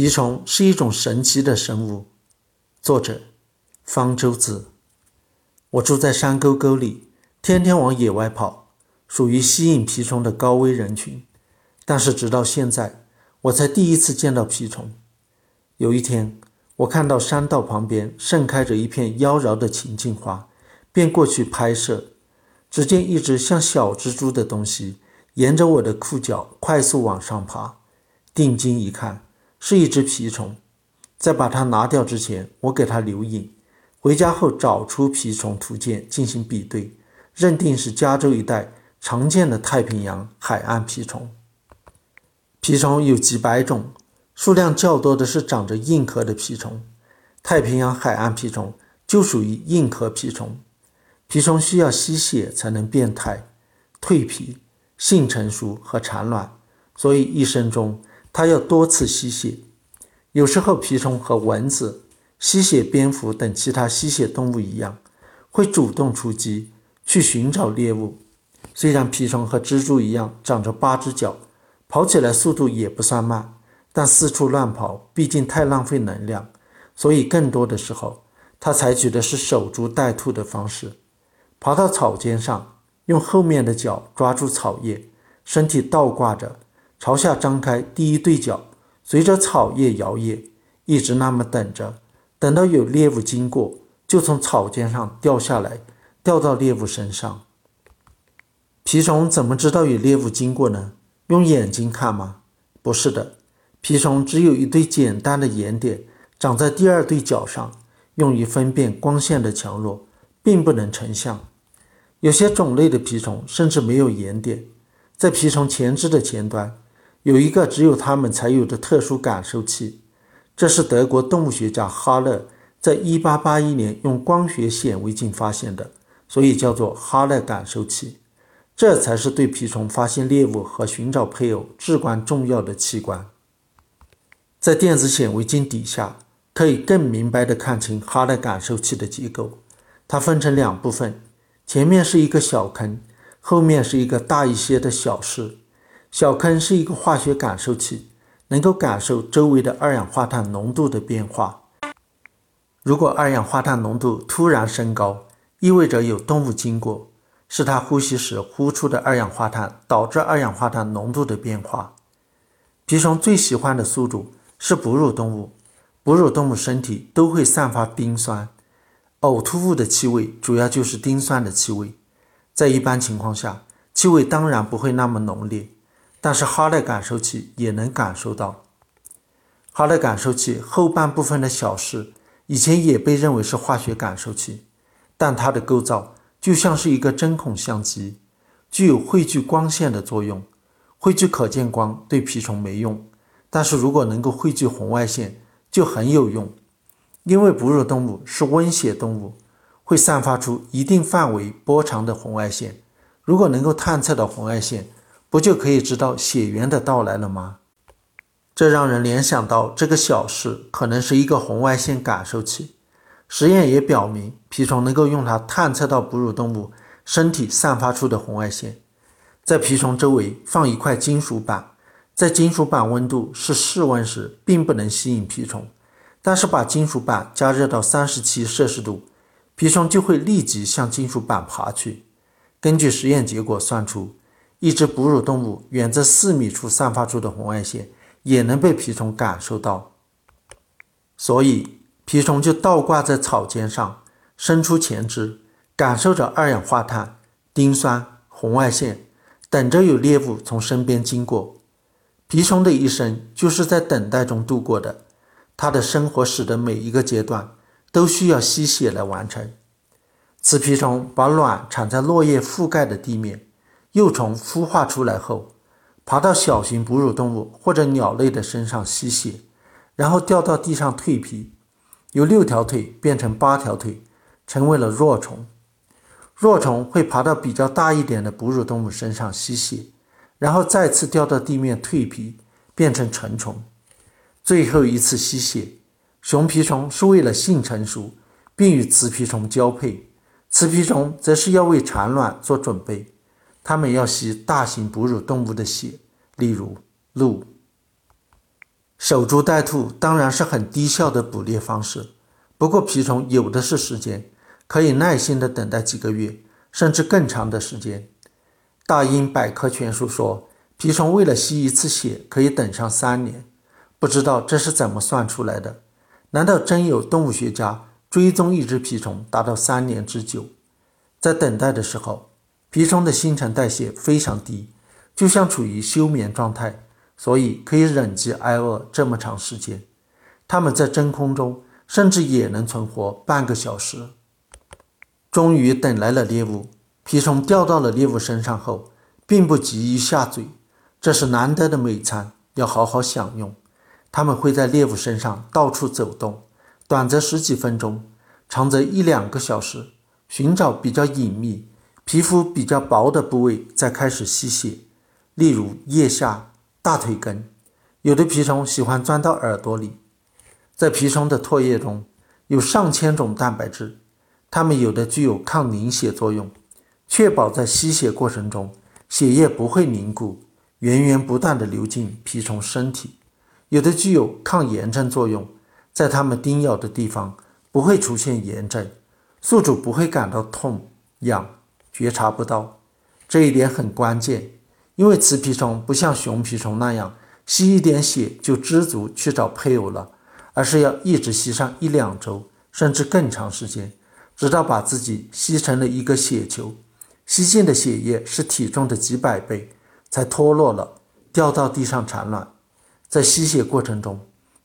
蜱虫是一种神奇的生物。作者方舟子。我住在山沟沟里，天天往野外跑，属于吸引蜱虫的高危人群。但是直到现在，我才第一次见到蜱虫。有一天，我看到山道旁边盛开着一片妖娆的芹荇花，便过去拍摄。只见一只像小蜘蛛的东西沿着我的裤脚快速往上爬，定睛一看，是一只蜱虫。在把它拿掉之前，我给它留影，回家后找出蜱虫图鉴进行比对，认定是加州一带常见的太平洋海岸蜱虫。蜱虫有几百种，数量较多的是长着硬壳的蜱虫。太平洋海岸蜱虫就属于硬壳蜱虫。蜱虫需要吸血才能变态、蜕皮、性成熟和产卵，所以一生中它要多次吸血。有时候蜱虫和蚊子、吸血蝙蝠等其他吸血动物一样，会主动出击去寻找猎物。虽然蜱虫和蜘蛛一样长着8只脚，跑起来速度也不算慢，但四处乱跑毕竟太浪费能量，所以更多的时候它采取的是守株待兔的方式，爬到草尖上，用后面的脚抓住草叶，身体倒挂着朝下张开第一对脚，随着草叶摇曳，一直那么等着，等到有猎物经过，就从草尖上掉下来，掉到猎物身上。蜱虫怎么知道有猎物经过呢？用眼睛看吗？不是的，蜱虫只有一对简单的眼点长在第2对脚上，用于分辨光线的强弱，并不能成像。有些种类的蜱虫甚至没有眼点。在蜱虫前肢的前端有一个只有它们才有的特殊感受器，这是德国动物学家哈勒在1881年用光学显微镜发现的，所以叫做哈勒感受器。这才是对蜱虫发现猎物和寻找配偶至关重要的器官。在电子显微镜底下，可以更明白地看清哈勒感受器的结构。它分成2部分，前面是一个小坑，后面是一个大一些的小室。小坑是一个化学感受器，能够感受周围的二氧化碳浓度的变化。如果二氧化碳浓度突然升高，意味着有动物经过，是它呼吸时呼出的二氧化碳导致二氧化碳浓度的变化。蜱虫最喜欢的宿主是哺乳动物，哺乳动物身体都会散发丁酸，呕吐物的气味主要就是丁酸的气味。在一般情况下，气味当然不会那么浓烈，但是哈勒感受器也能感受到。哈勒感受器后半部分的小室以前也被认为是化学感受器，但它的构造就像是一个针孔相机，具有汇聚光线的作用。汇聚可见光对蜱虫没用，但是如果能够汇聚红外线就很有用。因为哺乳动物是温血动物，会散发出一定范围波长的红外线，如果能够探测到红外线，不就可以知道血源的到来了吗？这让人联想到这个小室可能是一个红外线感受器。实验也表明，蜱虫能够用它探测到哺乳动物身体散发出的红外线。在蜱虫周围放一块金属板，在金属板温度是室温时并不能吸引蜱虫，但是把金属板加热到37摄氏度，蜱虫就会立即向金属板爬去。根据实验结果算出，一只哺乳动物远在4米处散发出的红外线也能被蜱虫感受到。所以蜱虫就倒挂在草尖上，伸出前肢，感受着二氧化碳、丁酸、红外线，等着有猎物从身边经过。蜱虫的一生就是在等待中度过的，它的生活史的每一个阶段都需要吸血来完成。雌蜱虫把卵产在落叶覆盖的地面，幼虫孵化出来后爬到小型哺乳动物或者鸟类的身上吸血，然后掉到地上蜕皮，由6条腿变成8条腿，成为了若虫。若虫会爬到比较大一点的哺乳动物身上吸血，然后再次掉到地面蜕皮，变成成虫。最后一次吸血，雄蜱虫是为了性成熟并与雌蜱虫交配，雌蜱虫则是要为产卵做准备，它们要吸大型哺乳动物的血，例如鹿。守株待兔当然是很低效的捕猎方式，不过蜱虫有的是时间，可以耐心的等待几个月甚至更长的时间。大英百科全书说，蜱虫为了吸一次血可以等上3年，不知道这是怎么算出来的，难道真有动物学家追踪一只蜱虫达到3年之久？在等待的时候，蜱虫的新陈代谢非常低，就像处于休眠状态，所以可以忍饥挨饿这么长时间。它们在真空中甚至也能存活半个小时。终于等来了猎物，蜱虫掉到了猎物身上后，并不急于下嘴，这是难得的美餐，要好好享用。它们会在猎物身上到处走动，短则十几分钟，长则1-2个小时，寻找比较隐秘、皮肤比较薄的部位再开始吸血，例如腋下、大腿根。有的蜱虫喜欢钻到耳朵里。在蜱虫的唾液中有上千种蛋白质，它们有的具有抗凝血作用，确保在吸血过程中血液不会凝固，源源不断地流进蜱虫身体。有的具有抗炎症作用，在它们叮咬的地方不会出现炎症，宿主不会感到痛、痒，觉察不到。这一点很关键，因为雌蜱虫不像雄蜱虫那样吸一点血就知足去找配偶了，而是要一直吸上1-2周甚至更长时间，直到把自己吸成了一个血球，吸进的血液是体重的几百倍，才脱落了，掉到地上产卵。在吸血过程中，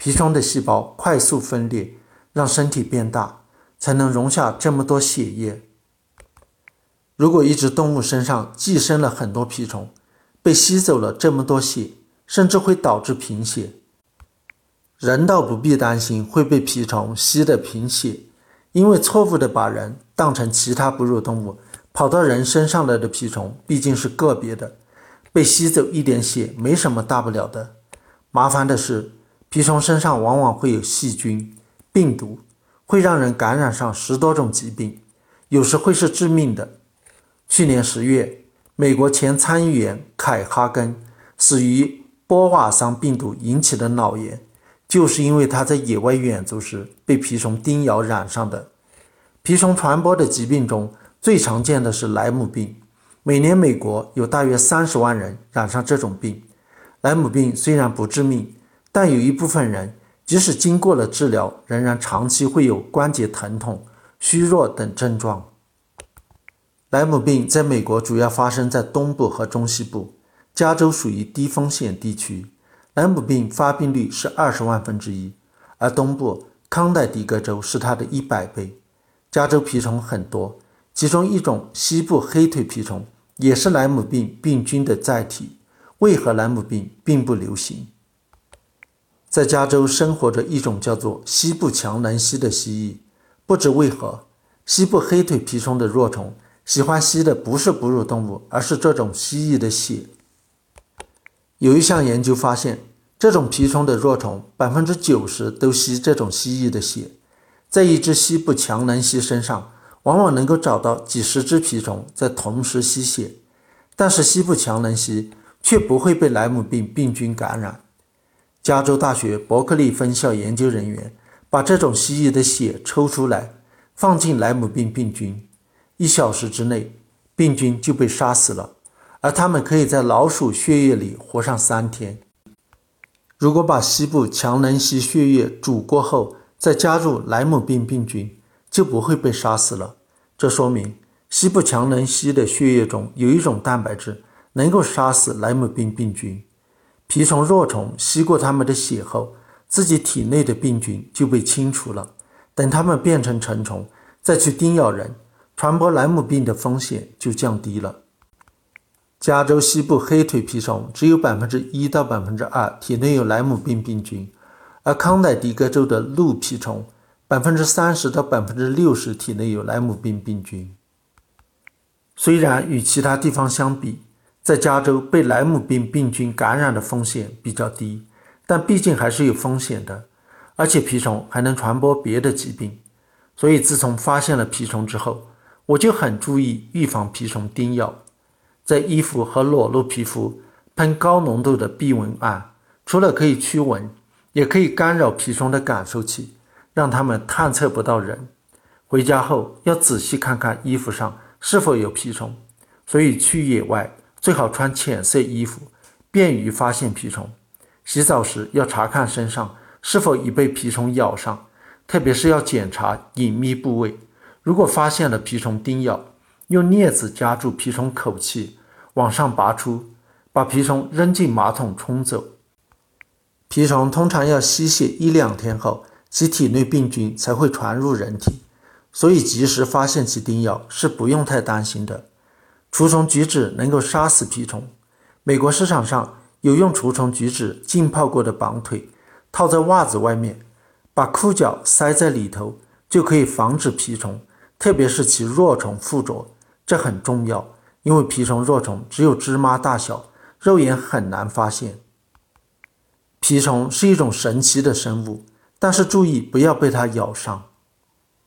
蜱虫的细胞快速分裂，让身体变大，才能容下这么多血液。如果一只动物身上寄生了很多蜱虫，被吸走了这么多血，甚至会导致贫血。人倒不必担心会被蜱虫吸得贫血，因为错误的把人当成其他哺乳动物跑到人身上来的蜱虫毕竟是个别的，被吸走一点血没什么大不了的。麻烦的是，蜱虫身上往往会有细菌、病毒，会让人感染上10多种疾病，有时会是致命的。去年10月，美国前参议员凯哈根死于波瓦桑病毒引起的脑炎，就是因为他在野外远足时被蜱虫叮咬染上的。蜱虫传播的疾病中最常见的是莱姆病，每年美国有大约30万人染上这种病。莱姆病虽然不致命，但有一部分人即使经过了治疗，仍然长期会有关节疼痛、虚弱等症状。莱姆病在美国主要发生在东部和中西部，加州属于低风险地区，莱姆病发病率是20万分之一，而东部康乃狄格州是它的100倍。加州蜱虫很多，其中一种西部黑腿蜱虫也是莱姆病病菌的载体，为何莱姆病并不流行？在加州生活着一种叫做西部强能吸的蜥蜴，不知为何，西部黑腿蜱虫的若虫喜欢吸的不是哺乳动物，而是这种蜥蜴的血。有一项研究发现，这种蜱虫的若虫 90% 都吸这种蜥蜴的血。在一只西部强能蜥身上往往能够找到几十只蜱虫在同时吸血，但是西部强能蜥却不会被莱姆病病菌感染。加州大学伯克利分校研究人员把这种蜥蜴的血抽出来放进莱姆病病菌，1小时之内病菌就被杀死了，而它们可以在老鼠血液里活上3天。如果把西部强能蜥血液煮过后再加入莱姆病病菌，就不会被杀死了。这说明西部强能蜥的血液中有一种蛋白质能够杀死莱姆病病菌，蜱虫若虫吸过它们的血后，自己体内的病菌就被清除了，等它们变成成虫再去叮咬人，传播莱姆病的风险就降低了。加州西部黑腿蜱虫只有 1% 到 2% 体内有莱姆病病菌，而康乃狄格州的鹿蜱虫 30% 到 60% 体内有莱姆病病菌。虽然与其他地方相比，在加州被莱姆病病菌感染的风险比较低，但毕竟还是有风险的，而且蜱虫还能传播别的疾病。所以自从发现了蜱虫之后，我就很注意预防蜱虫叮咬，在衣服和裸露皮肤喷高浓度的避蚊胺，除了可以驱蚊，也可以干扰砒霜的感受器，让他们探测不到人。回家后要仔细看看衣服上是否有蜱虫，所以去野外最好穿浅色衣服，便于发现蜱虫。洗澡时要查看身上是否已被蜱虫咬上，特别是要检查隐秘部位。如果发现了蜱虫叮咬，用镊子夹住蜱虫口气，往上拔出，把蜱虫扔进马桶冲走。蜱虫通常要吸血1-2天后，其体内病菌才会传入人体，所以及时发现其叮咬是不用太担心的。除虫菊酯能够杀死蜱虫，美国市场上有用除虫菊酯浸泡过的绑腿套在袜子外面，把裤脚塞在里头，就可以防止蜱虫，特别是其若虫附着，这很重要，因为蜱虫若虫只有芝麻大小，肉眼很难发现。蜱虫是一种神奇的生物，但是注意不要被它咬伤。